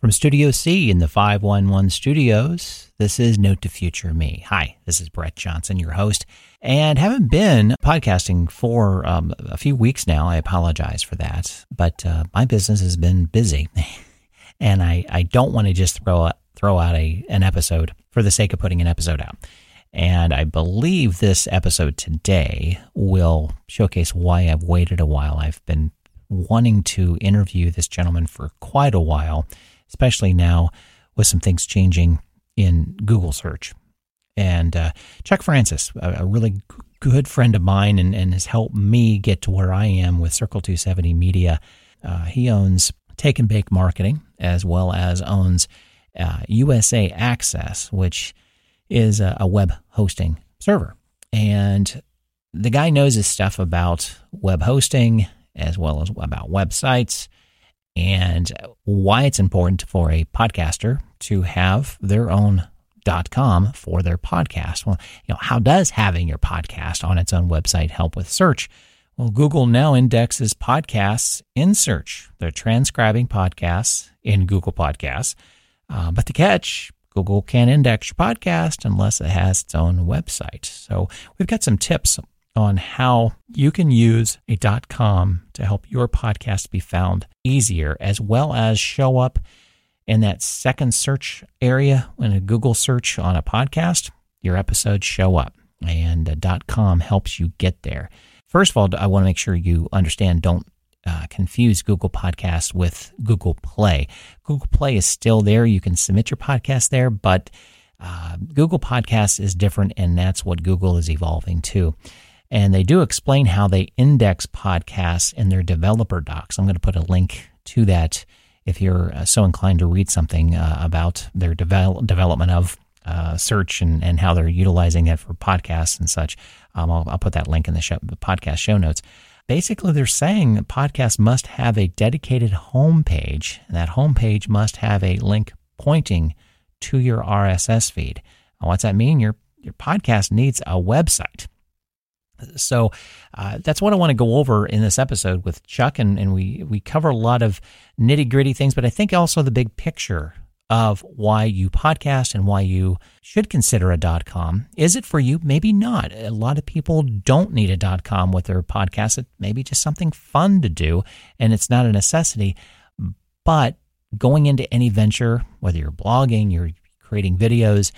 From Studio C in the 511 Studios, this is Note to Future Me. Hi, this is Brett Johnson, your host, and haven't been podcasting for a few weeks now. I apologize for that, but my business has been busy, and I don't want to just throw out an episode for the sake of putting an episode out. And I believe this episode today will showcase why I've waited a while. I've been wanting to interview this gentleman for quite a while, especially now with some things changing in Google search. And Chuck Francis, a really good friend of mine and has helped me get to where I am with Circle 270 Media. He owns Take and Bake Marketing, as well as owns USA Access, which is a web hosting server. And the guy knows his stuff about web hosting, as well as about websites, and why it's important for a podcaster to have their own .com for their podcast. Well, you know, how does having your podcast on its own website help with search? Well, Google now indexes podcasts in search. They're transcribing podcasts in Google Podcasts. But the catch, Google can't index your podcast unless it has its own website. So we've got some tips on how you can use a .com to help your podcast be found easier, as well as show up in that second search area when a Google search on a podcast, your episodes show up, and a .com helps you get there. First of all, I want to make sure you understand, don't confuse Google Podcasts with Google Play. Google Play is still there. You can submit your podcast there, but Google Podcasts is different, and that's what Google is evolving to. And they do explain how they index podcasts in their developer docs. I'm going to put a link to that if you're so inclined to read something about their development of search and how they're utilizing it for podcasts and such. I'll put that link in the podcast show notes. Basically, they're saying that podcasts must have a dedicated homepage, and that homepage must have a link pointing to your RSS feed. Now, what's that mean? Your podcast needs a website. So that's what I want to go over in this episode with Chuck, and we cover a lot of nitty-gritty things, but I think also the big picture of why you podcast and why you should consider a .com. Is it for you? Maybe not. A lot of people don't need a .com with their podcast. It may be just something fun to do, and it's not a necessity. But going into any venture, whether you're blogging, you're creating videos,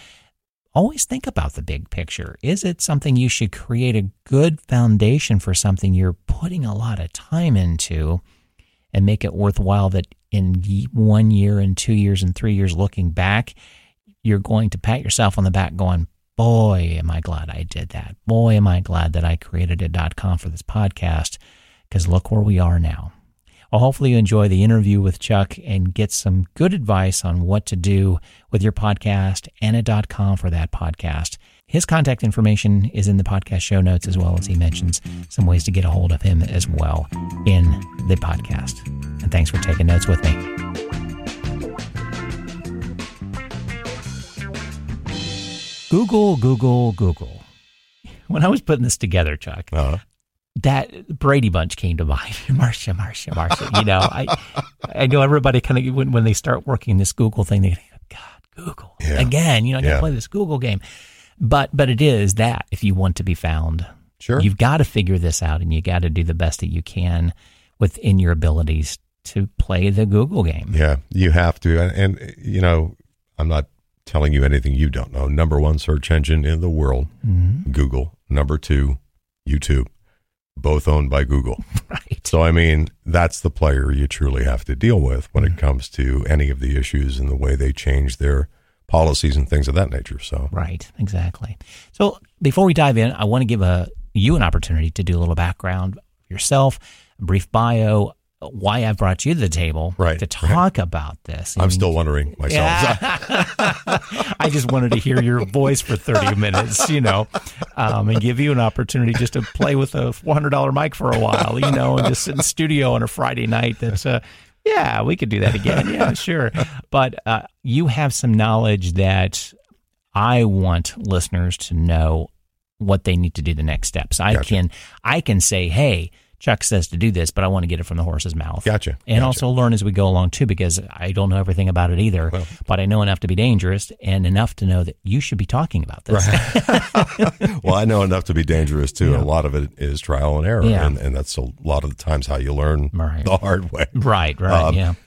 always think about the big picture. Is it something you should create a good foundation for, something you're putting a lot of time into, and make it worthwhile that in 1 year and 2 years and 3 years, looking back, you're going to pat yourself on the back going, boy, am I glad I did that. Boy, am I glad that I created a .com for this podcast, because look where we are now. Well, hopefully you enjoy the interview with Chuck and get some good advice on what to do with your podcast and a .com for that podcast. His contact information is in the podcast show notes, as well as he mentions some ways to get a hold of him as well in the podcast. And thanks for taking notes with me. Google, Google, Google. When I was putting this together, Chuck, that Brady Bunch came to mind. Marcia. You know, I know everybody kind of, when they start working this Google thing, they go, God, Google. Yeah. Again, you know, I got to play this Google game. But it is that if you want to be found, sure, you've got to figure this out, and you got to do the best that you can within your abilities to play the Google game. Yeah, you have to. And you know, I'm not telling you anything you don't know. Number one search engine in the world, Google. Number two, YouTube. Both owned by Google. Right. So, I mean, that's the player you truly have to deal with when it comes to any of the issues and the way they change their policies and things of that nature. So, right. Exactly. So before we dive in, I want to give you an opportunity to do a little background yourself, a brief bio, why I brought you to the table to talk about this. I'm still wondering myself. Yeah. I just wanted to hear your voice for 30 minutes, you know, and give you an opportunity just to play with a $400 mic for a while, you know, and just sit in the studio on a Friday night. That's, yeah, we could do that again. Yeah, sure. But you have some knowledge that I want listeners to know what they need to do, the next steps. I can say, hey, Chuck says to do this, but I want to get it from the horse's mouth. Gotcha. And also learn as we go along, too, because I don't know everything about it either, well, but I know enough to be dangerous and enough to know that you should be talking about this. Right. Well, I know enough to be dangerous, too. Yeah. A lot of it is trial and error, and that's a lot of the times how you learn the hard way. Right,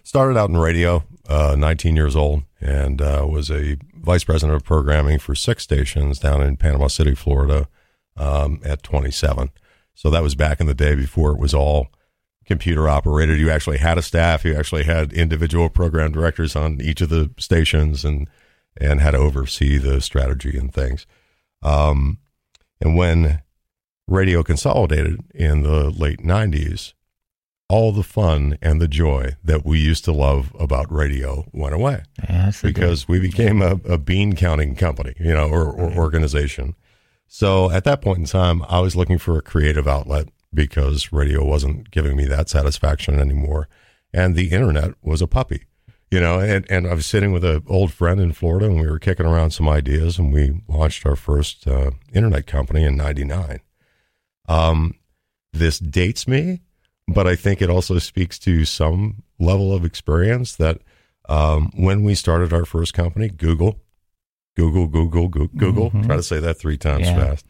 started out in radio, 19 years old, and was a vice president of programming for 6 stations down in Panama City, Florida, at 27. So that was back in the day before it was all computer operated. You actually had a staff. You actually had individual program directors on each of the stations and had to oversee the strategy and things. And when radio consolidated in the late 90s, all the fun and the joy that we used to love about radio went away because we became a bean counting company, you know, or organization. So at that point in time, I was looking for a creative outlet because radio wasn't giving me that satisfaction anymore. And the internet was a puppy, you know, and I was sitting with an old friend in Florida and we were kicking around some ideas and we launched our first internet company in 99. This dates me, but I think it also speaks to some level of experience that when we started our first company, Google, try to say that 3 times fast.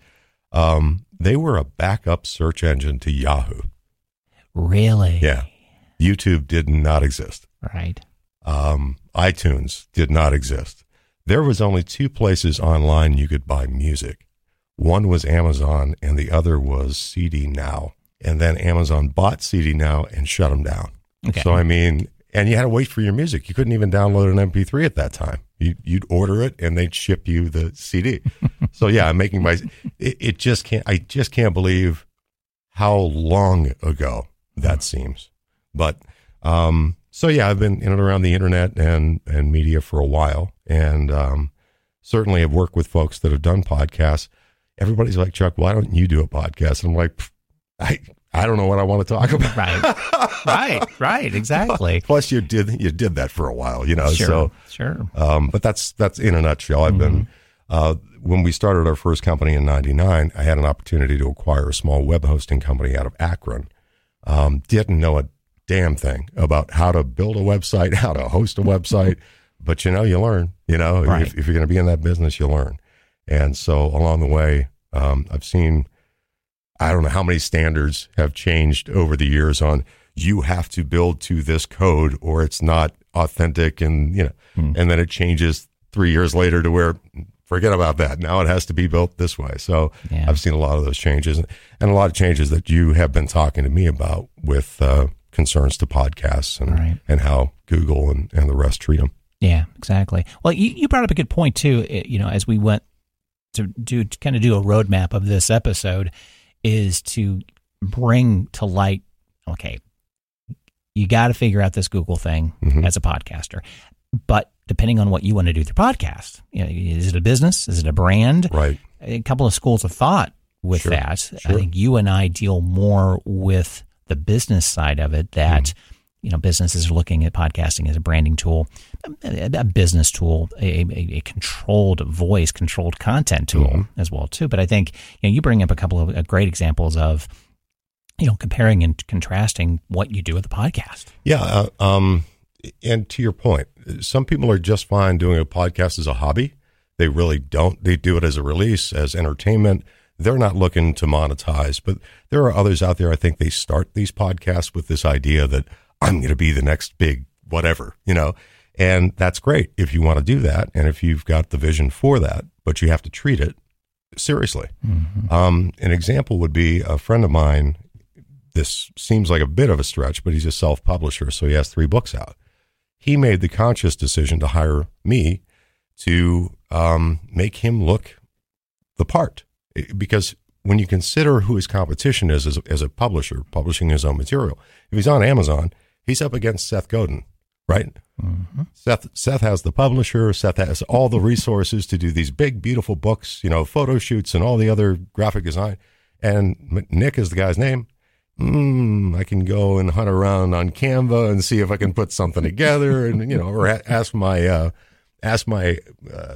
They were a backup search engine to Yahoo. Really? Yeah. YouTube did not exist. Right. iTunes did not exist. There was only 2 places online you could buy music. One was Amazon and the other was CD Now. And then Amazon bought CD Now and shut them down. Okay. So, I mean, and you had to wait for your music. You couldn't even download an MP3 at that time. You'd order it and they'd ship you the CD. So yeah, I'm making my, it just can't, I just can't believe how long ago that seems. But, so yeah, I've been in and around the internet and media for a while. And, certainly have worked with folks that have done podcasts. Everybody's like, Chuck, why don't you do a podcast? And I'm like, I don't know what I want to talk about. Right. Exactly. Plus you did that for a while, you know, sure. But that's in a nutshell. I've been, when we started our first company in 99, I had an opportunity to acquire a small web hosting company out of Akron. Didn't know a damn thing about how to build a website, how to host a website, but you know, you learn, you know, if you're going to be in that business, you learn. And so along the way, I've seen, I don't know how many standards have changed over the years on you have to build to this code or it's not authentic and, you know, and then it changes 3 years later to where forget about that. Now it has to be built this way. So I've seen a lot of those changes and a lot of changes that you have been talking to me about with concerns to podcasts and how Google and the rest treat them. Yeah, exactly. Well, you brought up a good point too, you know, as we went to kind of do a roadmap of this episode is to bring to light, okay, you got to figure out this Google thing as a podcaster. But depending on what you want to do with your podcast, you know, is it a business? Is it a brand? Right. A couple of schools of thought with that. Sure. I think you and I deal more with the business side of it that, you know, businesses are looking at podcasting as a branding tool, a business tool, a controlled voice, controlled content tool as well, too. But I think, you know, you bring up a couple of great examples of, you know, comparing and contrasting what you do with a podcast. Yeah. And to your point, some people are just fine doing a podcast as a hobby. They really don't. They do it as a release, as entertainment. They're not looking to monetize. But there are others out there. I think they start these podcasts with this idea that, I'm going to be the next big whatever, you know, and that's great if you want to do that. And if you've got the vision for that, but you have to treat it seriously. An example would be a friend of mine. This seems like a bit of a stretch, but he's a self-publisher. So he has 3 books out. He made the conscious decision to hire me to make him look the part because when you consider who his competition is as a publisher, publishing his own material, if he's on Amazon, he's up against Seth Godin, right? Seth has the publisher. Seth has all the resources to do these big, beautiful books, you know, photo shoots and all the other graphic design. And Nick is the guy's name. I can go and hunt around on Canva and see if I can put something together and, you know, or ask my asked my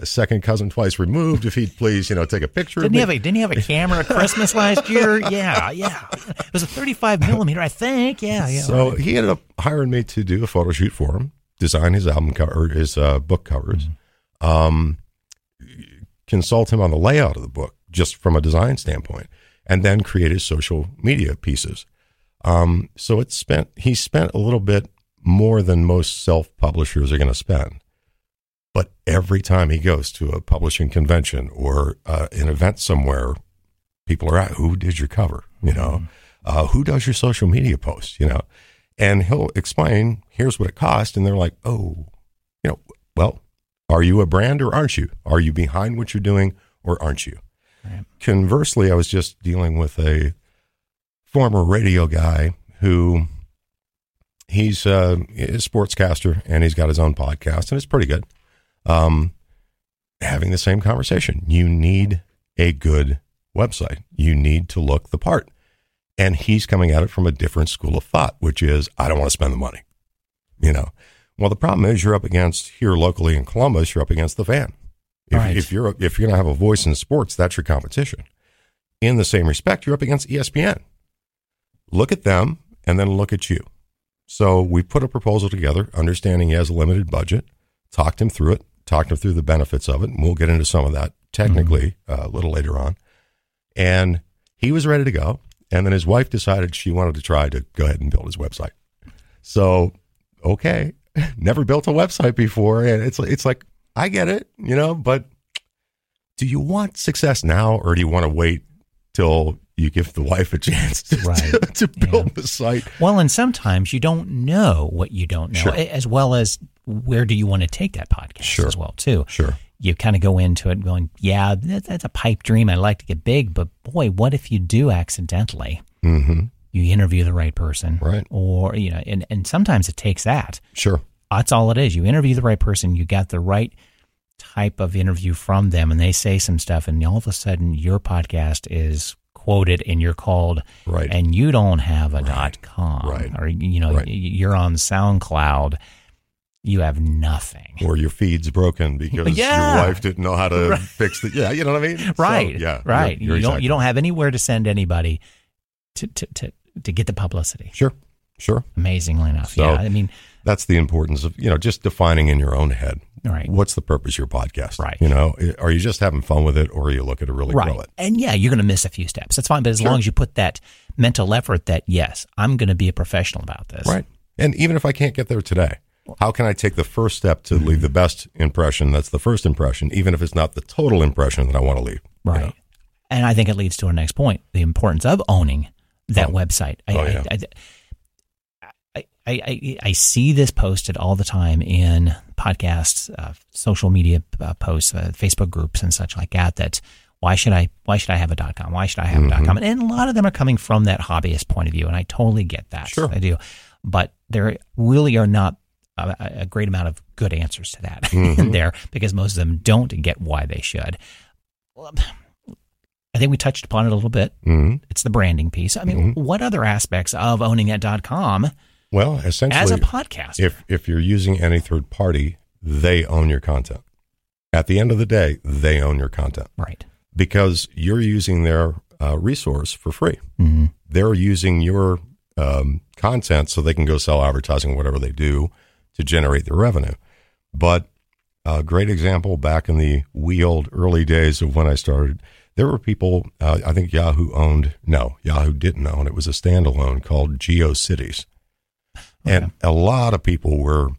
second cousin twice removed if he'd please, take a picture of me. Didn't he have a camera at Christmas last year? Yeah. It was a 35 millimeter, I think. Yeah. So he ended up hiring me to do a photo shoot for him, design his album cover, his book covers, consult him on the layout of the book, just from a design standpoint, and then create his social media pieces. So he spent a little bit more than most self-publishers are going to spend. But every time he goes to a publishing convention or an event somewhere, people are at, who did your cover? Who does your social media posts? And he'll explain, here's what it cost. And they're like, well, are you a brand or aren't you? Are you behind what you're doing or aren't you? Right. Conversely, I was just dealing with a former radio guy who he's a sportscaster and he's got his own podcast and it's pretty good. Having the same conversation. You need a good website. You need to look the part. And he's coming at it from a different school of thought, which is, I don't want to spend the money. Well, the problem is you're up against, here locally in Columbus, you're up against the fan. If you're going to have a voice in sports, that's your competition. In the same respect, you're up against ESPN. Look at them and then look at you. So we put a proposal together, understanding he has a limited budget, talked him through the benefits of it, and we'll get into some of that technically a little later on. And he was ready to go, and then his wife decided she wanted to try to go ahead and build his website. So, okay, never built a website before, and it's like, I get it, but do you want success now, or do you want to wait till you give the wife a chance to build the site? Well, and sometimes you don't know what you don't know, as well as where do you want to take that podcast as well, too. Sure. You kind of go into it going, that's a pipe dream. I like to get big, but boy, what if you do accidentally? You interview the right person. Right. Or, and sometimes it takes that. Sure. That's all it is. You interview the right person, you got the right type of interview from them, and they say some stuff, and all of a sudden your podcast is quoted and you're called, and you don't have a .com, or you're on SoundCloud, you have nothing, or your feed's broken because your wife didn't know how to fix it. Yeah, you know what I mean? Right. So, you don't have anywhere to send anybody to get the publicity. Sure. Amazingly enough. So, that's the importance of, just defining in your own head. Right. What's the purpose of your podcast? Right. Are you just having fun with it or are you looking to really grow it? And you're going to miss a few steps. That's fine. But as long as you put that mental effort that, yes, I'm going to be a professional about this. Right. And even if I can't get there today, how can I take the first step to leave the best impression? That's the first impression, even if it's not the total impression that I want to leave. Right. And I think it leads to our next point, the importance of owning that website. I see this posted all the time in podcasts, social media posts, Facebook groups and such like that why should I have a .com? Why should I have a .com? And a lot of them are coming from that hobbyist point of view, and I totally get that. Sure. I do. But there really are not a great amount of good answers to that in there because most of them don't get why they should. Well, I think we touched upon it a little bit. It's the branding piece. What other aspects of owning that .com? Well, essentially, as a podcast, if you're using any third party, they own your content. At the end of the day, they own your content, right? Because you're using their resource for free. They're using your content so they can go sell advertising, whatever they do, to generate their revenue. But a great example back in the wee old early days of when I started, there were people. I think Yahoo didn't own. It was a standalone called GeoCities. And a lot of people were,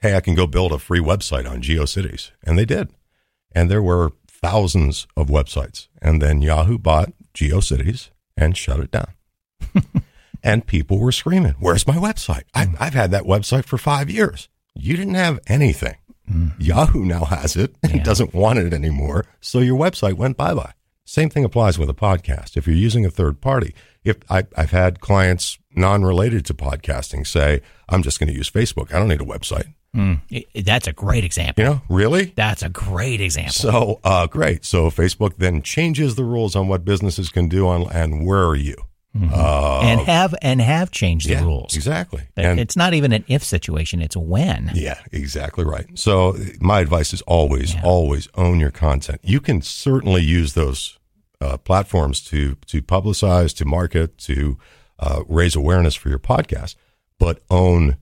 hey, I can go build a free website on GeoCities. And they did. And there were thousands of websites. And then Yahoo bought GeoCities and shut it down. And people were screaming, where's my website? I've had that website for 5 years. You didn't have anything. Yahoo now has it and doesn't want it anymore. So your website went bye-bye. Same thing applies with a podcast. If you're using a third party, if I've had clients non-related to podcasting say, I'm just going to use Facebook. I don't need a website. That's a great example. Really? That's a great example. So So Facebook then changes the rules on what businesses can do on and where are you? Mm-hmm. And have changed the rules. Exactly. And it's not even an if situation, it's a when. Yeah, exactly right. So my advice is always own your content. You can certainly use those platforms to publicize, to market, to raise awareness for your podcast, but own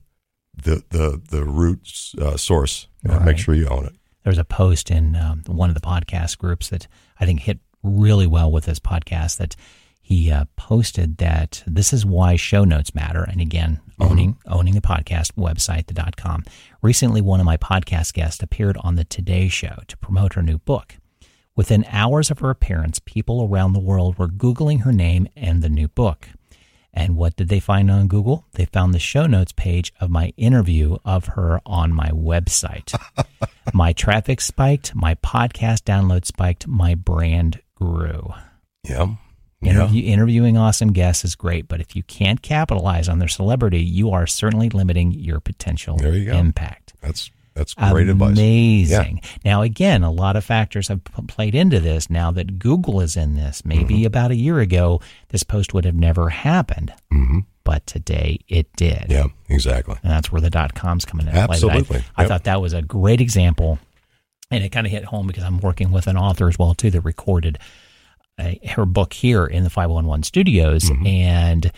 the root source. Right. Make sure you own it. There was a post in one of the podcast groups that I think hit really well with this podcast that he posted that this is why show notes matter. And again, owning the podcast website, .com. Recently, one of my podcast guests appeared on the Today Show to promote her new book. Within hours of her appearance, people around the world were Googling her name and the new book. And what did they find on Google? They found the show notes page of my interview of her on my website. My traffic spiked, my podcast download spiked, my brand grew. Yeah. Interviewing awesome guests is great, but if you can't capitalize on their celebrity, you are certainly limiting your potential impact. That's great advice. Amazing. Yeah. Now, again, a lot of factors have played into this now that Google is in this. Maybe about a year ago, this post would have never happened, but today it did. Yeah, exactly. And that's where the .com's coming into play. Absolutely. I thought that was a great example, and it kind of hit home because I'm working with an author as well, too, that recorded her book here in the 511 Studios, and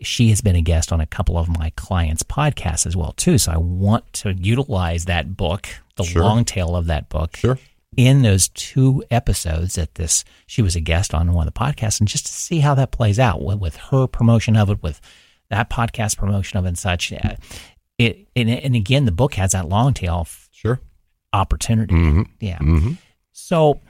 she has been a guest on a couple of my clients' podcasts as well, too. So I want to utilize that book, the long tail of that book, in those two episodes that she was a guest on one of the podcasts, and just to see how that plays out with her promotion of it, with that podcast promotion of it and such. And again, the book has that long tail opportunity. So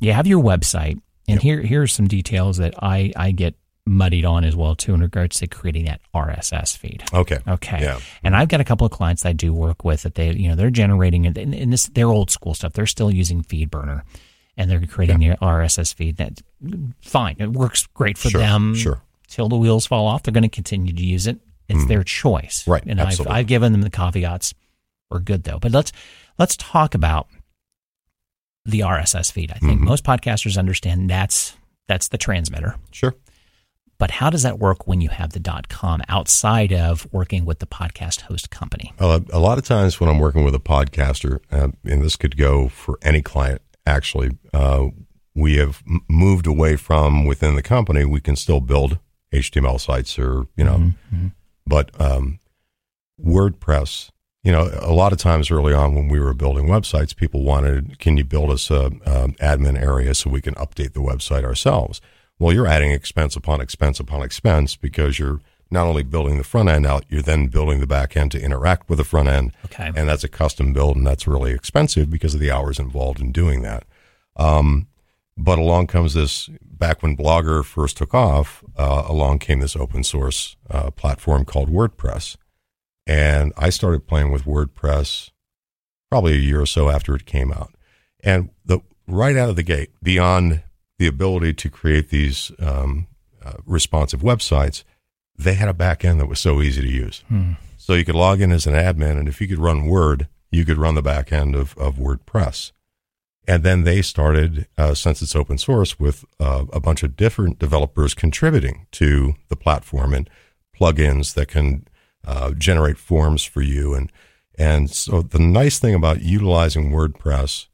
you have your website, and here's some details that I get muddied on as well, too, in regards to creating that RSS feed. Okay. Yeah. And I've got a couple of clients that I do work with that they, they're generating, and this, they're old school stuff. They're still using FeedBurner, and they're creating their RSS feed. That's fine. It works great for them. Sure. Till the wheels fall off, they're going to continue to use it. It's their choice. Right. And I've given them the caveats. We're good, though. But let's talk about the RSS feed. I think most podcasters understand that's the transmitter. Sure. But how does that work when you have the .com outside of working with the podcast host company? A lot of times when I'm working with a podcaster, and this could go for any client, actually, we have moved away from within the company. We can still build HTML sites or, but WordPress. A lot of times early on when we were building websites, people wanted, can you build us an admin area so we can update the website ourselves? Well, you're adding expense upon expense upon expense because you're not only building the front end out, you're then building the back end to interact with the front end. Okay. And that's a custom build, and that's really expensive because of the hours involved in doing that. But along comes this, back when Blogger first took off, along came this open source platform called WordPress. And I started playing with WordPress probably a year or so after it came out. And right out of the gate, beyond the ability to create these responsive websites, they had a back end that was so easy to use. So you could log in as an admin, and if you could run Word, you could run the back end of WordPress. And then they started, since it's open source, with a bunch of different developers contributing to the platform and plugins that can generate forms for you. And so the nice thing about utilizing WordPress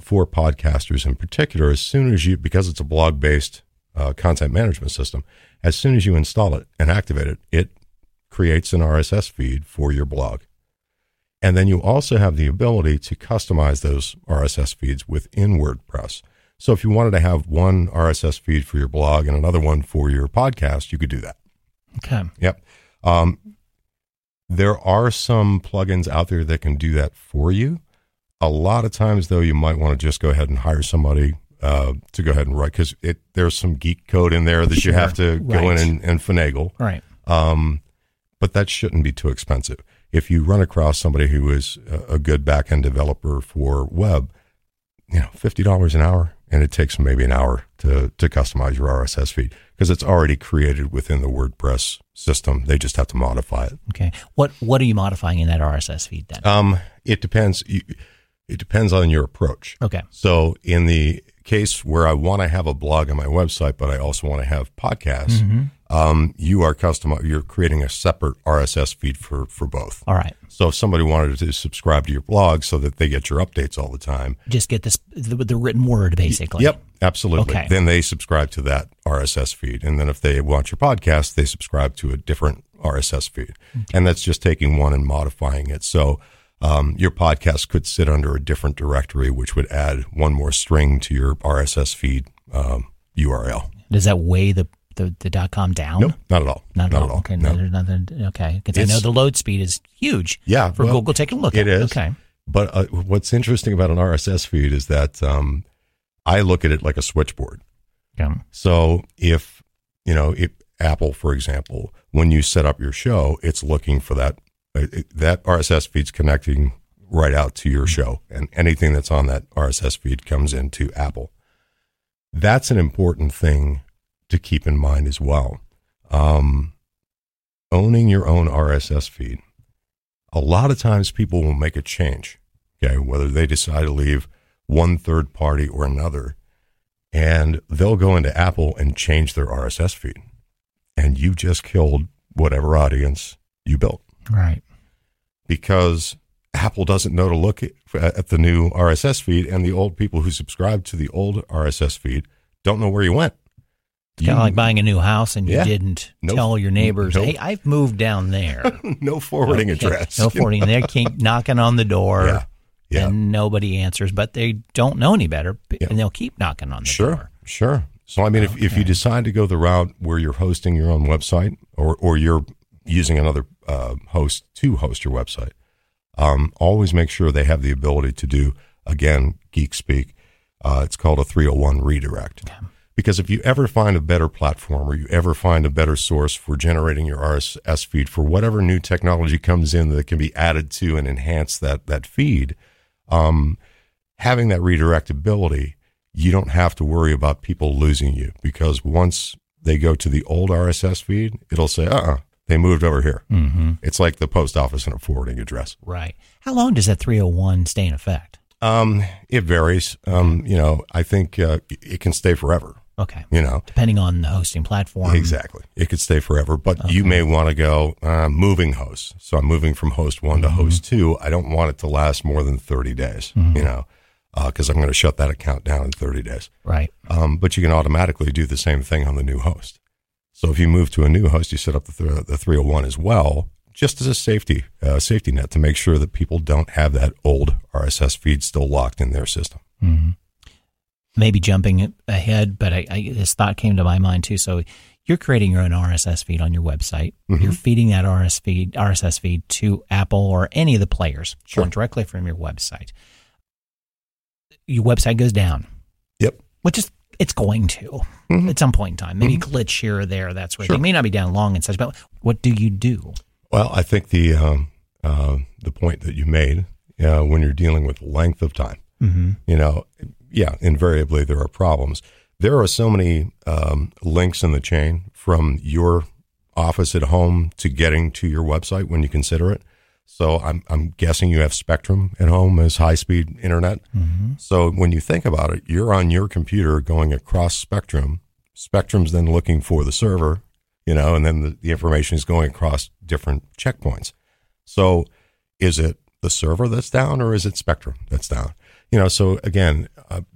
for podcasters in particular, as soon as because it's a blog-based content management system, as soon as you install it and activate it, it creates an RSS feed for your blog. And then you also have the ability to customize those RSS feeds within WordPress. So if you wanted to have one RSS feed for your blog and another one for your podcast, you could do that. Okay. Yep. There are some plugins out there that can do that for you. A lot of times, though, you might want to just go ahead and hire somebody to go ahead and write, because there's some geek code in there that you have to go in and finagle. Right. But that shouldn't be too expensive. If you run across somebody who is a good back-end developer for web, $50 an hour, and it takes maybe an hour to customize your RSS feed, because it's already created within the WordPress system. They just have to modify it. Okay. What are you modifying in that RSS feed then? It depends. It depends on your approach. Okay. So in the case where I want to have a blog on my website, but I also want to have podcasts, you are you're creating a separate RSS feed for both. All right. So if somebody wanted to subscribe to your blog so that they get your updates all the time, just get this the written word basically. Yep, absolutely. Okay. Then they subscribe to that RSS feed, and then if they want your podcast, they subscribe to a different RSS feed, and that's just taking one and modifying it. So your podcast could sit under a different directory, which would add one more string to your RSS feed URL. Does that weigh the .com down? Nope, not at all. Not at all. Okay, no. Okay. Because I know the load speed is huge. Yeah, for Google, take a look. It is. Okay. But what's interesting about an RSS feed is that I look at it like a switchboard. Yeah. So if Apple, for example, when you set up your show, it's looking for that. That RSS feed's connecting right out to your show, and anything that's on that RSS feed comes into Apple. That's an important thing to keep in mind as well. Owning your own RSS feed. A lot of times people will make a change, okay, whether they decide to leave one third party or another, and they'll go into Apple and change their RSS feed, and you just killed whatever audience you built. Right. Because Apple doesn't know to look at the new RSS feed, and the old people who subscribed to the old RSS feed don't know where you went. It's kind of like buying a new house and you didn't tell your neighbors, hey, I've moved down there. No forwarding address. No forwarding. They keep knocking on the door and nobody answers, but they don't know any better, and they'll keep knocking on the door. Sure. So, I mean, if you decide to go the route where you're hosting your own website or you're using another host to host your website, always make sure they have the ability to do, again, geek speak. It's called a 301 redirect. Yeah. Because if you ever find a better platform or you ever find a better source for generating your RSS feed for whatever new technology comes in that can be added to and enhance that feed, having that redirectability, you don't have to worry about people losing you, because once they go to the old RSS feed, it'll say, they moved over here. Mm-hmm. It's like the post office and a forwarding address. Right. How long does that 301 stay in effect? It varies. I think it can stay forever. Okay. Depending on the hosting platform. Exactly. It could stay forever, but you may want to go moving hosts. So I'm moving from host one to host two. I don't want it to last more than 30 days, because I'm going to shut that account down in 30 days. Right. But you can automatically do the same thing on the new host. So if you move to a new host, you set up the 301 as well, just as a safety net to make sure that people don't have that old RSS feed still locked in their system. Mm-hmm. Maybe jumping ahead, but this thought came to my mind too. So you're creating your own RSS feed on your website. Mm-hmm. You're feeding that RSS feed to Apple or any of the players directly from your website. Your website goes down. Yep. Which is... it's going to at some point in time, maybe glitch here or there. That's where they may not be down long and such, but what do you do? Well, I think the point that you made, when you're dealing with length of time, invariably there are problems. There are so many, links in the chain from your office at home to getting to your website when you consider it. So I'm guessing you have Spectrum at home as high-speed internet. Mm-hmm. So when you think about it, you're on your computer going across Spectrum. Spectrum's then looking for the server, and then the information is going across different checkpoints. So is it the server that's down or is it Spectrum that's down? So again,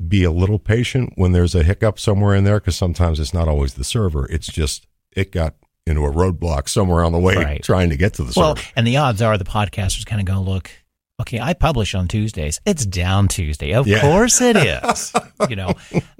be a little patient when there's a hiccup somewhere in there, because sometimes it's not always the server. It's just it got into a roadblock somewhere on the way trying to get to the server. Well, and the odds are the podcasters kind of go, look, okay, I publish on Tuesdays. It's down Tuesday. Of course it is,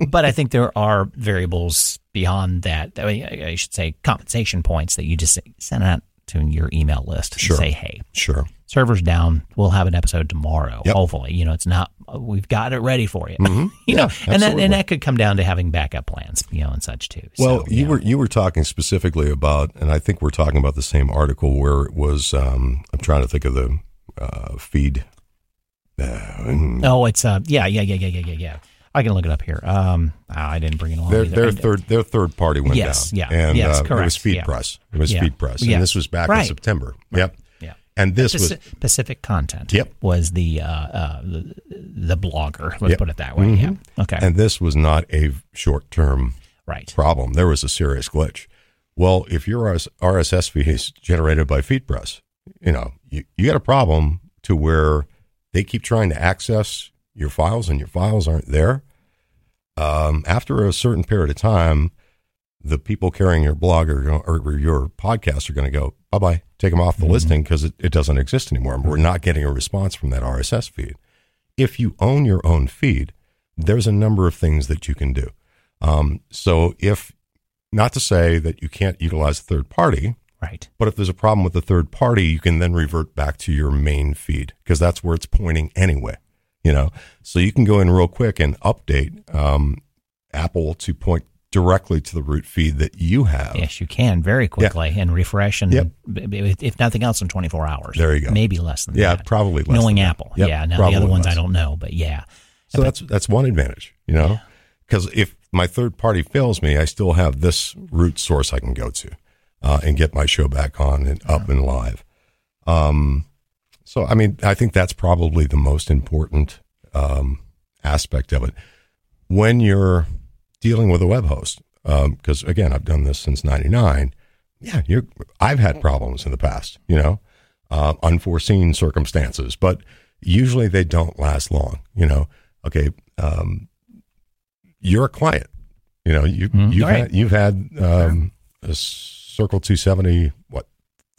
But I think there are variables beyond that. I mean, I should say compensation points that you just send out to your email list and say, hey, server's down. We'll have an episode tomorrow, hopefully. It's not, we've got it ready for you. Mm-hmm. And that could come down to having backup plans, and such too. Well, so, you were talking specifically about, and I think we're talking about the same article where it was, I'm trying to think of the feed. It's yeah. I can look it up here. I didn't bring it along. Their third party went down. Yes, correct. It was FeedPress. And this was back in September. Yep. And this was Pacific Content. Yep. Was the Blogger. Let's put it that way. Mm-hmm. Yeah. Okay. And this was not a short-term problem. There was a serious glitch. Well, if your RSS feed is generated by FeedPress, you got a problem to where they keep trying to access your files and your files aren't there. After a certain period of time, the people carrying your blog or your podcast are going to go, bye-bye, take them off the listing because it doesn't exist anymore. We're not getting a response from that RSS feed. If you own your own feed, there's a number of things that you can do. So if, not to say that you can't utilize a third party, right? But if there's a problem with the third party, you can then revert back to your main feed because that's where it's pointing anyway, So you can go in real quick and update Apple to point directly to the root feed that you have. Yes, you can very quickly and refresh and, if nothing else, in 24 hours. There you go. Maybe less than that. Yeah, probably less. Knowing Apple. Yep, yeah, now the other ones I don't know, but yeah. So that's one advantage, Because if my third party fails me, I still have this root source I can go to and get my show back on and up and live. So, I think that's probably the most important aspect of it. When you're dealing with a web host, because, again, I've done this since 99. Yeah, I've had problems in the past, unforeseen circumstances. But usually they don't last long, Okay, you're a client, you've had a Circle 270,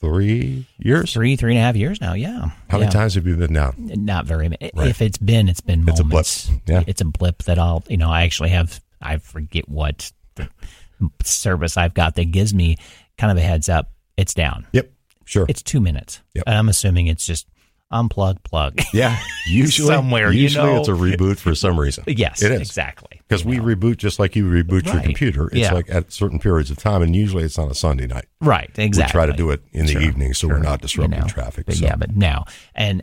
3 years? Three and a half years now, yeah. How many times have you been now? Not very many. Right. If it's been moments. It's a blip. Yeah. It's a blip that I'll, I actually have, I forget what service I've got that gives me kind of a heads up. It's down. Yep, sure. It's 2 minutes. Yep. And I'm assuming it's just plug. Yeah, usually somewhere. Usually it's a reboot for some reason. Yes, it is exactly because we reboot just like you reboot your computer. It's like at certain periods of time, and usually it's on a Sunday night. Right, exactly. We try to do it in the evening, so we're not disrupting traffic. But yeah, but now and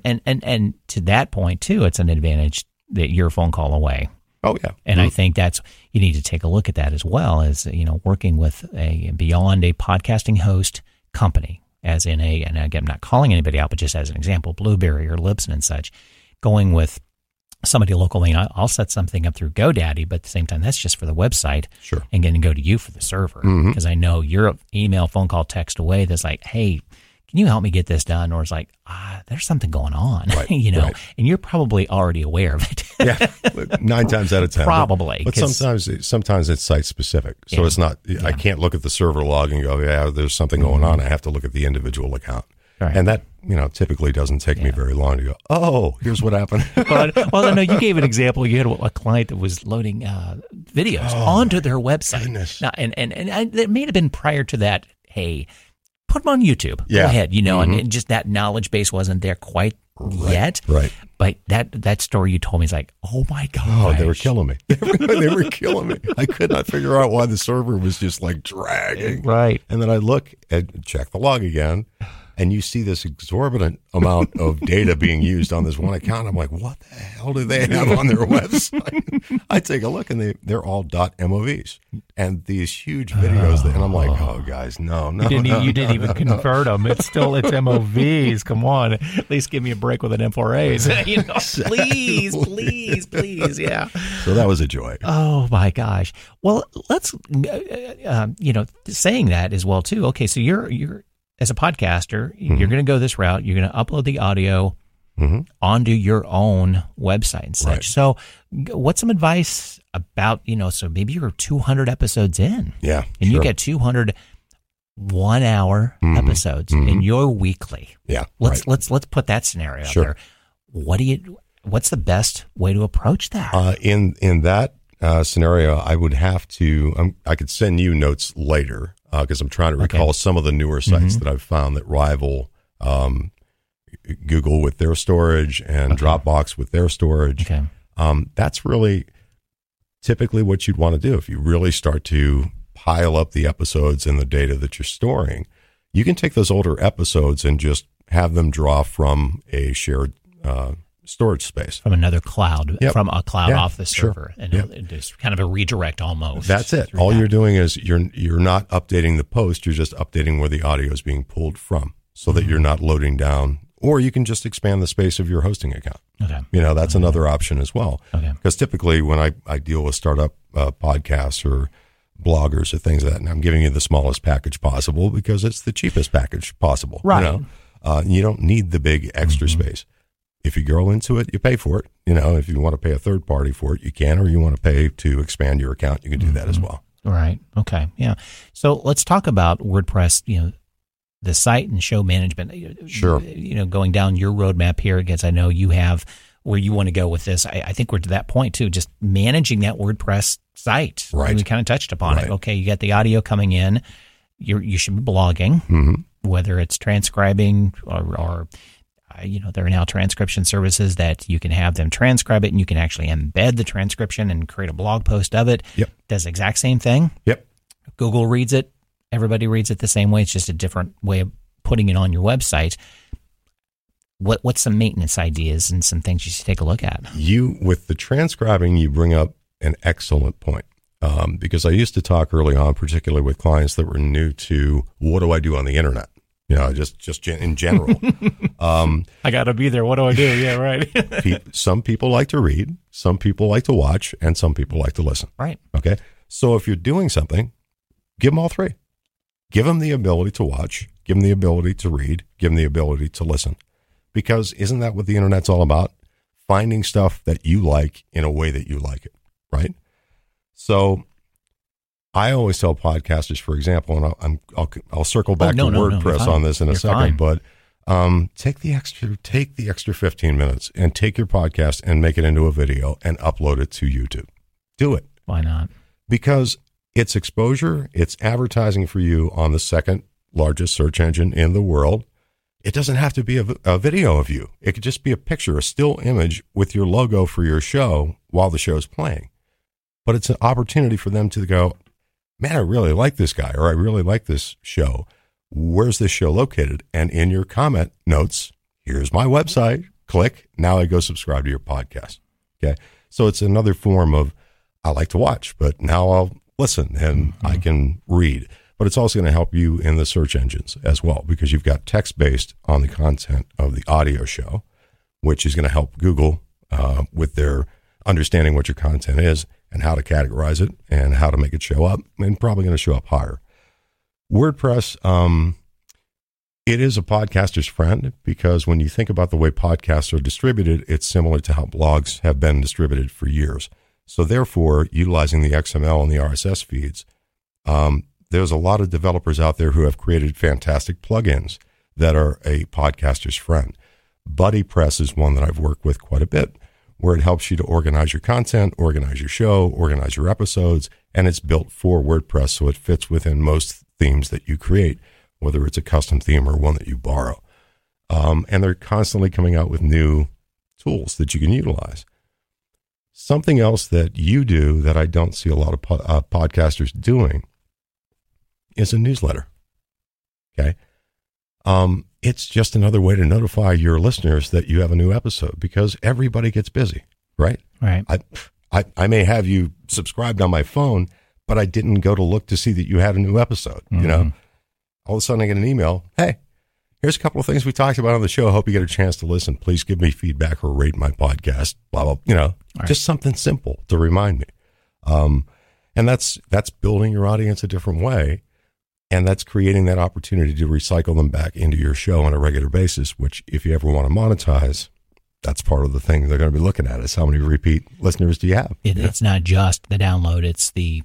to that point too, it's an advantage that you're a phone call away. Oh yeah, and I think that's you need to take a look at that as well as working with a beyond a podcasting host company. As in and again, I'm not calling anybody out, but just as an example, Blueberry or Libsyn and such, going with somebody locally, I'll set something up through GoDaddy, but at the same time, that's just for the website and going to go to you for the server because I know you're an email, phone call, text away that's like, hey, can you help me get this done? Or it's like, there's something going on, and you're probably already aware of it. Yeah, 9 times out of 10. Probably. But sometimes it's site-specific. So it's not, I can't look at the server log and go, there's something going on. I have to look at the individual account. Right. And that, typically doesn't take me very long to go, here's what happened. Well, no, you gave an example. You had a client that was loading videos onto their website. Now, and it may have been prior to that, hey, put them on YouTube. Yeah. Go ahead, and just that knowledge base wasn't there quite yet. Right. But that story you told me is like, oh my God. Oh, they were killing me. They were killing me. I could not figure out why the server was just like dragging. Right. And then I look and check the log again, and you see this exorbitant amount of data being used on this one account. I'm like, what the hell do they have on their website? I take a look, and they're all .movs and these huge videos. And I'm like, oh, guys, no. You didn't even convert them. It's MOVs. Come on. At least give me a break with an MFRAs. Exactly. Please. Yeah. So that was a joy. Oh, my gosh. Well, let's, saying that as well, too. Okay, so you're as a podcaster, you're going to go this route. You're going to upload the audio onto your own website and such. Right. So what's some advice about, so maybe you're 200 episodes in. Yeah, and you get 200 one-hour episodes and you're weekly. Yeah. Let's put that scenario out there. What's the best way to approach that? In that scenario, I would have to, I could send you notes later. Because I'm trying to recall some of the newer sites that I've found that rival Google with their storage and Dropbox with their storage. Okay. That's really typically what you'd want to do. If you really start to pile up the episodes and the data that you're storing, you can take those older episodes and just have them draw from a shared storage space. From another cloud, from a cloud off the server. And it's kind of a redirect almost. That's it. All you're doing is you're not updating the post. You're just updating where the audio is being pulled from so that you're not loading down or you can just expand the space of your hosting account. Okay. You know, that's another option as well. Okay. Because typically when I deal with startup podcasts or bloggers or things like that, and I'm giving you the smallest package possible because it's the cheapest package possible. Right. You know? You don't need the big extra space. If you grow into it, you pay for it. You know, if you want to pay a third party for it, you can, or you want to pay to expand your account, you can do that as well. Right. Okay. Yeah. So let's talk about WordPress, you know, the site and show management. Sure. You know, going down your roadmap here, because I know you have where you want to go with this. I think we're to that point too, just managing that WordPress site. Right. We kind of touched upon it. Okay. You got the audio coming in. You should be blogging, whether it's transcribing or you know, there are now transcription services that you can have them transcribe it, and you can actually embed the transcription and create a blog post of it. Yep. Does the exact same thing. Yep. Google reads it. Everybody reads it the same way. It's just a different way of putting it on your website. What's some maintenance ideas and some things you should take a look at? With the transcribing, you bring up an excellent point. Because I used to talk early on, particularly with clients that were new to what do I do on the internet? You know, just in general. I got to be there. What do I do? Yeah, right. Some people like to read, some people like to watch, and some people like to listen. Right. Okay. So if you're doing something, give them all three. Give them the ability to watch, give them the ability to read, give them the ability to listen. Because isn't that what the internet's all about? Finding stuff that you like in a way that you like it, right? So I always tell podcasters, for example, and I'll circle back to WordPress on this in a second, but take the extra 15 minutes and take your podcast and make it into a video and upload it to YouTube. Do it. Why not? Because it's exposure. It's advertising for you on the second largest search engine in the world. It doesn't have to be a video of you. It could just be a picture, a still image with your logo for your show while the show's playing. But it's an opportunity for them to go, man, I really like this guy, or I really like this show. Where's this show located? And in your comment notes, here's my website. Click. Now I go subscribe to your podcast. Okay. So it's another form of, I like to watch, but now I'll listen and I can read. But it's also going to help you in the search engines as well, because you've got text based on the content of the audio show, which is going to help Google with their understanding what your content is and how to categorize it and how to make it show up, and probably going to show up higher. WordPress, it is a podcaster's friend, because when you think about the way podcasts are distributed, it's similar to how blogs have been distributed for years. So therefore, utilizing the XML and the RSS feeds, there's a lot of developers out there who have created fantastic plugins that are a podcaster's friend. BuddyPress is one that I've worked with quite a bit, where it helps you to organize your content, organize your show, organize your episodes, and it's built for WordPress, so it fits within most themes that you create, whether it's a custom theme or one that you borrow. And they're constantly coming out with new tools that you can utilize. Something else that you do that I don't see a lot of podcasters doing is a newsletter. Okay. It's just another way to notify your listeners that you have a new episode, because everybody gets busy, right? Right. I may have you subscribed on my phone, but I didn't go to look to see that you had a new episode. Mm-hmm. You know, all of a sudden I get an email. Hey, here's a couple of things we talked about on the show. I hope you get a chance to listen. Please give me feedback or rate my podcast, blah, blah, you know, right. Just something simple to remind me. And that's building your audience a different way. And that's creating that opportunity to recycle them back into your show on a regular basis, which if you ever want to monetize, that's part of the thing they're going to be looking at, is how many repeat listeners do you have? It's not just the download. It's the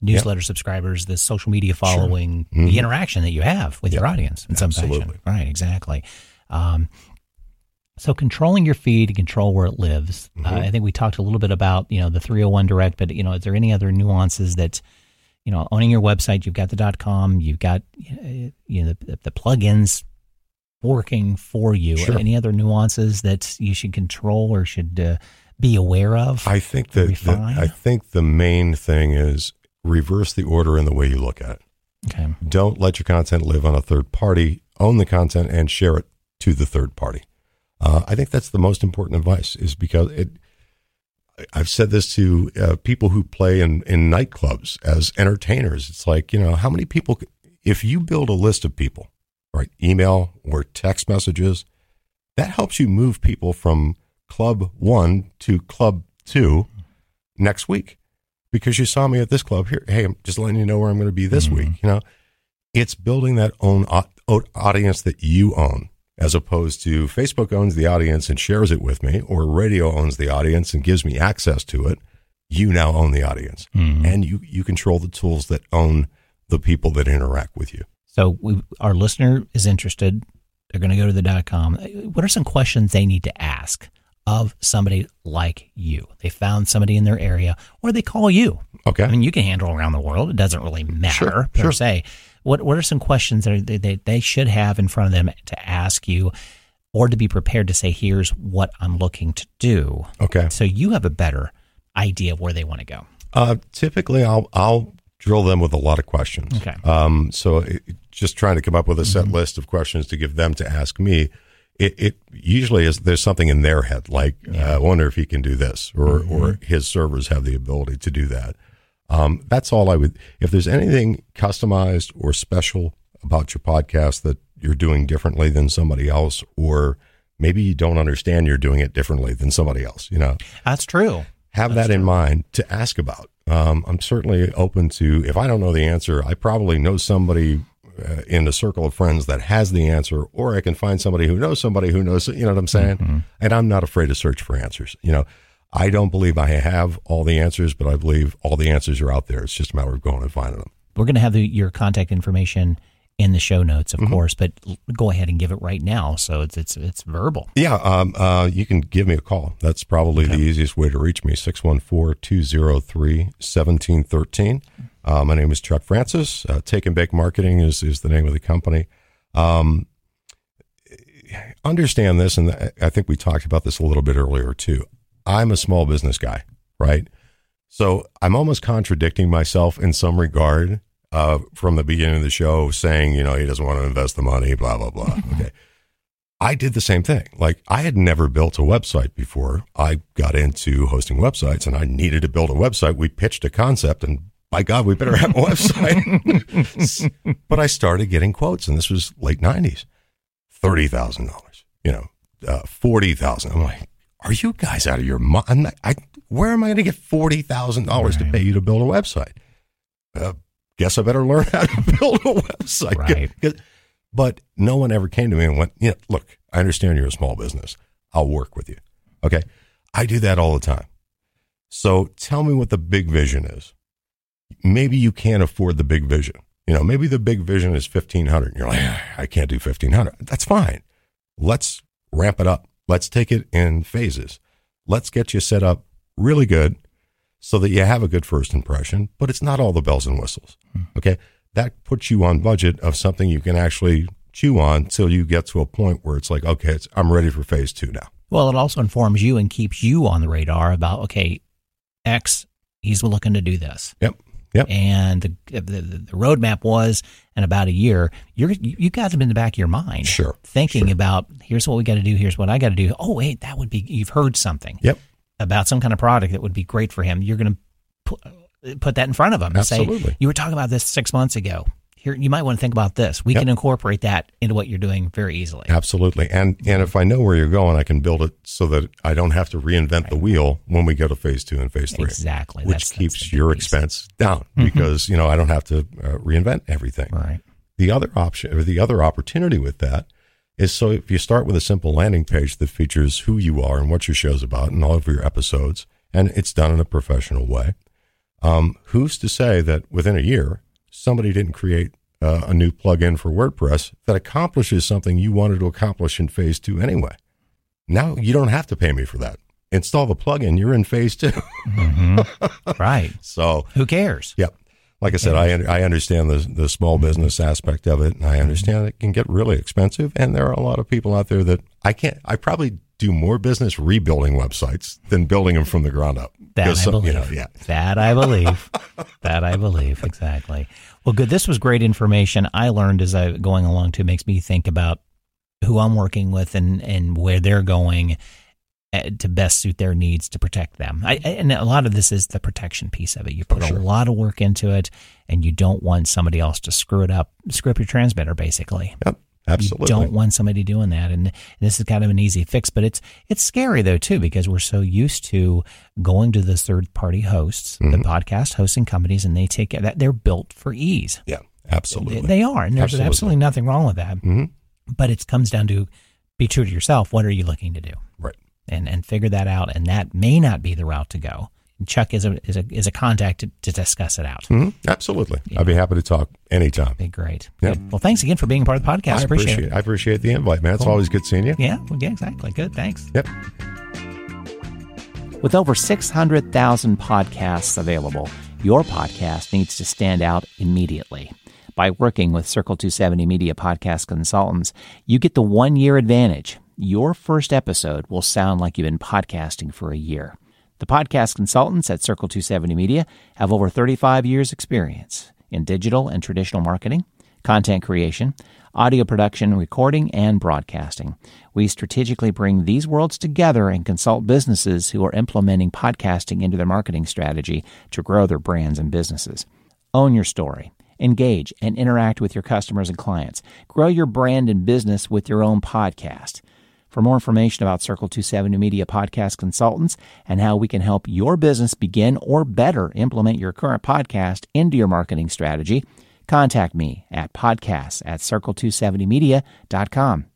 newsletter subscribers, the social media following, the interaction that you have with your audience in some fashion. Right, exactly. So controlling your feed, control where it lives. I think we talked a little bit about, you know, the 301 direct, but, you know, is there any other nuances that, you know, owning your website, you've got the .com, you've got, you know, the plugins working for you. Sure. Any other nuances that you should control or should be aware of? I think that I think the main thing is reverse the order in the way you look at it. Okay. Don't let your content live on a third party. Own the content and share it to the third party. I think that's the most important advice, is because it. I've said this to people who play in nightclubs as entertainers. It's like, you know, how many people, if you build a list of people, right, email or text messages, that helps you move people from club one to club two next week, because you saw me at this club here. Hey, I'm just letting you know where I'm going to be this week. You know, it's building that own audience that you own, as opposed to Facebook owns the audience and shares it with me, or radio owns the audience and gives me access to it. You now own the audience, and you control the tools that own the people that interact with you. So our listener is interested. They're going to go to the .com. What are some questions they need to ask of somebody like you? They found somebody in their area, or they call you. Okay. I mean, you can handle around the world. It doesn't really matter per se. What are some questions that they should have in front of them to ask you, or to be prepared to say, here's what I'm looking to do? Okay. So you have a better idea of where they want to go. Typically, I'll drill them with a lot of questions. Okay. Just trying to come up with a set list of questions to give them to ask me. It usually is, there's something in their head, like, I wonder if he can do this, or or his servers have the ability to do that. That's all I would. If there's anything customized or special about your podcast that you're doing differently than somebody else, or maybe you don't understand you're doing it differently than somebody else, you know, that's true. Have that in mind to ask about. I'm certainly open to, if I don't know the answer, I probably know somebody in a circle of friends that has the answer, or I can find somebody who knows, you know what I'm saying? And I'm not afraid to search for answers. You know, I don't believe I have all the answers, but I believe all the answers are out there. It's just a matter of going and finding them. We're going to have your contact information in the show notes, of course, but go ahead and give it right now. So it's verbal. Yeah. You can give me a call. That's probably the easiest way to reach me. 614-203-1713. My name is Chuck Francis. Take and Bake Marketing is the name of the company. Understand this. And I think we talked about this a little bit earlier too. I'm a small business guy, right? So I'm almost contradicting myself in some regard. From the beginning of the show saying, you know, he doesn't want to invest the money, blah, blah, blah. Okay. I did the same thing. Like, I had never built a website before. I got into hosting websites and I needed to build a website. We pitched a concept and by God, we better have a website. But I started getting quotes, and this was late 90s, $30,000, you know, $40,000. I'm like, are you guys out of your mind? Where am I going to get $40,000 to pay you to build a website? Guess I better learn how to build a website. Right. But no one ever came to me and went, yeah, look, I understand you're a small business. I'll work with you. Okay. I do that all the time. So tell me what the big vision is. Maybe you can't afford the big vision. You know, maybe the big vision is 1,500. You're like, I can't do 1,500. That's fine. Let's ramp it up. Let's take it in phases. Let's get you set up really good, so that you have a good first impression, but it's not all the bells and whistles. Okay. That puts you on budget of something you can actually chew on till you get to a point where it's like, okay, I'm ready for phase two now. Well, it also informs you and keeps you on the radar about, okay, X, he's looking to do this. Yep. And the roadmap was, in about a year, you got them in the back of your mind. Sure. Thinking about, here's what we got to do. Here's what I got to do. Oh, wait, that would be, you've heard something. Yep. About some kind of product that would be great for him. You're going to put that in front of him. Absolutely. And say, you were talking about this 6 months ago. Here, you might want to think about this. We can incorporate that into what you're doing very easily. Absolutely. And if I know where you're going, I can build it so that I don't have to reinvent the wheel when we go to phase two and phase three. Exactly. Which keeps your expense down because, you know, I don't have to reinvent everything. Right. The other option, or the other opportunity with that, is so if you start with a simple landing page that features who you are and what your show's about and all of your episodes, and it's done in a professional way, who's to say that within a year, somebody didn't create a new plugin for WordPress that accomplishes something you wanted to accomplish in phase two anyway? Now you don't have to pay me for that. Install the plugin, you're in phase two. Right. So who cares? Yep. Like I said, I understand the small business aspect of it, and I understand it can get really expensive, and there are a lot of people out there that I probably do more business rebuilding websites than building them from the ground up. That I believe. Exactly. Well, good. This was great information. I learned as I going along too. Makes me think about who I'm working with and where they're going to best suit their needs to protect them. And a lot of this is the protection piece of it. You put a lot of work into it, and you don't want somebody else to screw it up, screw up your transmitter, basically. Yep. Absolutely. You don't want somebody doing that. And this is kind of an easy fix, but it's scary though too, because we're so used to going to the third party hosts, mm-hmm. the podcast hosting companies, and they take that. They're built for ease. Yeah, absolutely. They are. And there's absolutely nothing wrong with that, mm-hmm. but it comes down to be true to yourself. What are you looking to do? Right. And figure that out. And that may not be the route to go. Chuck is a contact to discuss it out. Mm-hmm. Absolutely. Yeah. I'd be happy to talk anytime. That'd be great. Yeah. Well, thanks again for being a part of the podcast. I appreciate it. I appreciate the invite, man. Cool. It's always good seeing you. Yeah, well, yeah, exactly. Good. Thanks. Yep. With over 600,000 podcasts available, your podcast needs to stand out immediately. By working with Circle 270 Media Podcast Consultants, you get the 1-year advantage. Your first episode will sound like you've been podcasting for a year. The podcast consultants at Circle 270 Media have over 35 years' experience in digital and traditional marketing, content creation, audio production, recording, and broadcasting. We strategically bring these worlds together and consult businesses who are implementing podcasting into their marketing strategy to grow their brands and businesses. Own your story. Engage and interact with your customers and clients. Grow your brand and business with your own podcast. For more information about Circle 270 Media Podcast Consultants and how we can help your business begin or better implement your current podcast into your marketing strategy, contact me at podcasts@circle270media.com.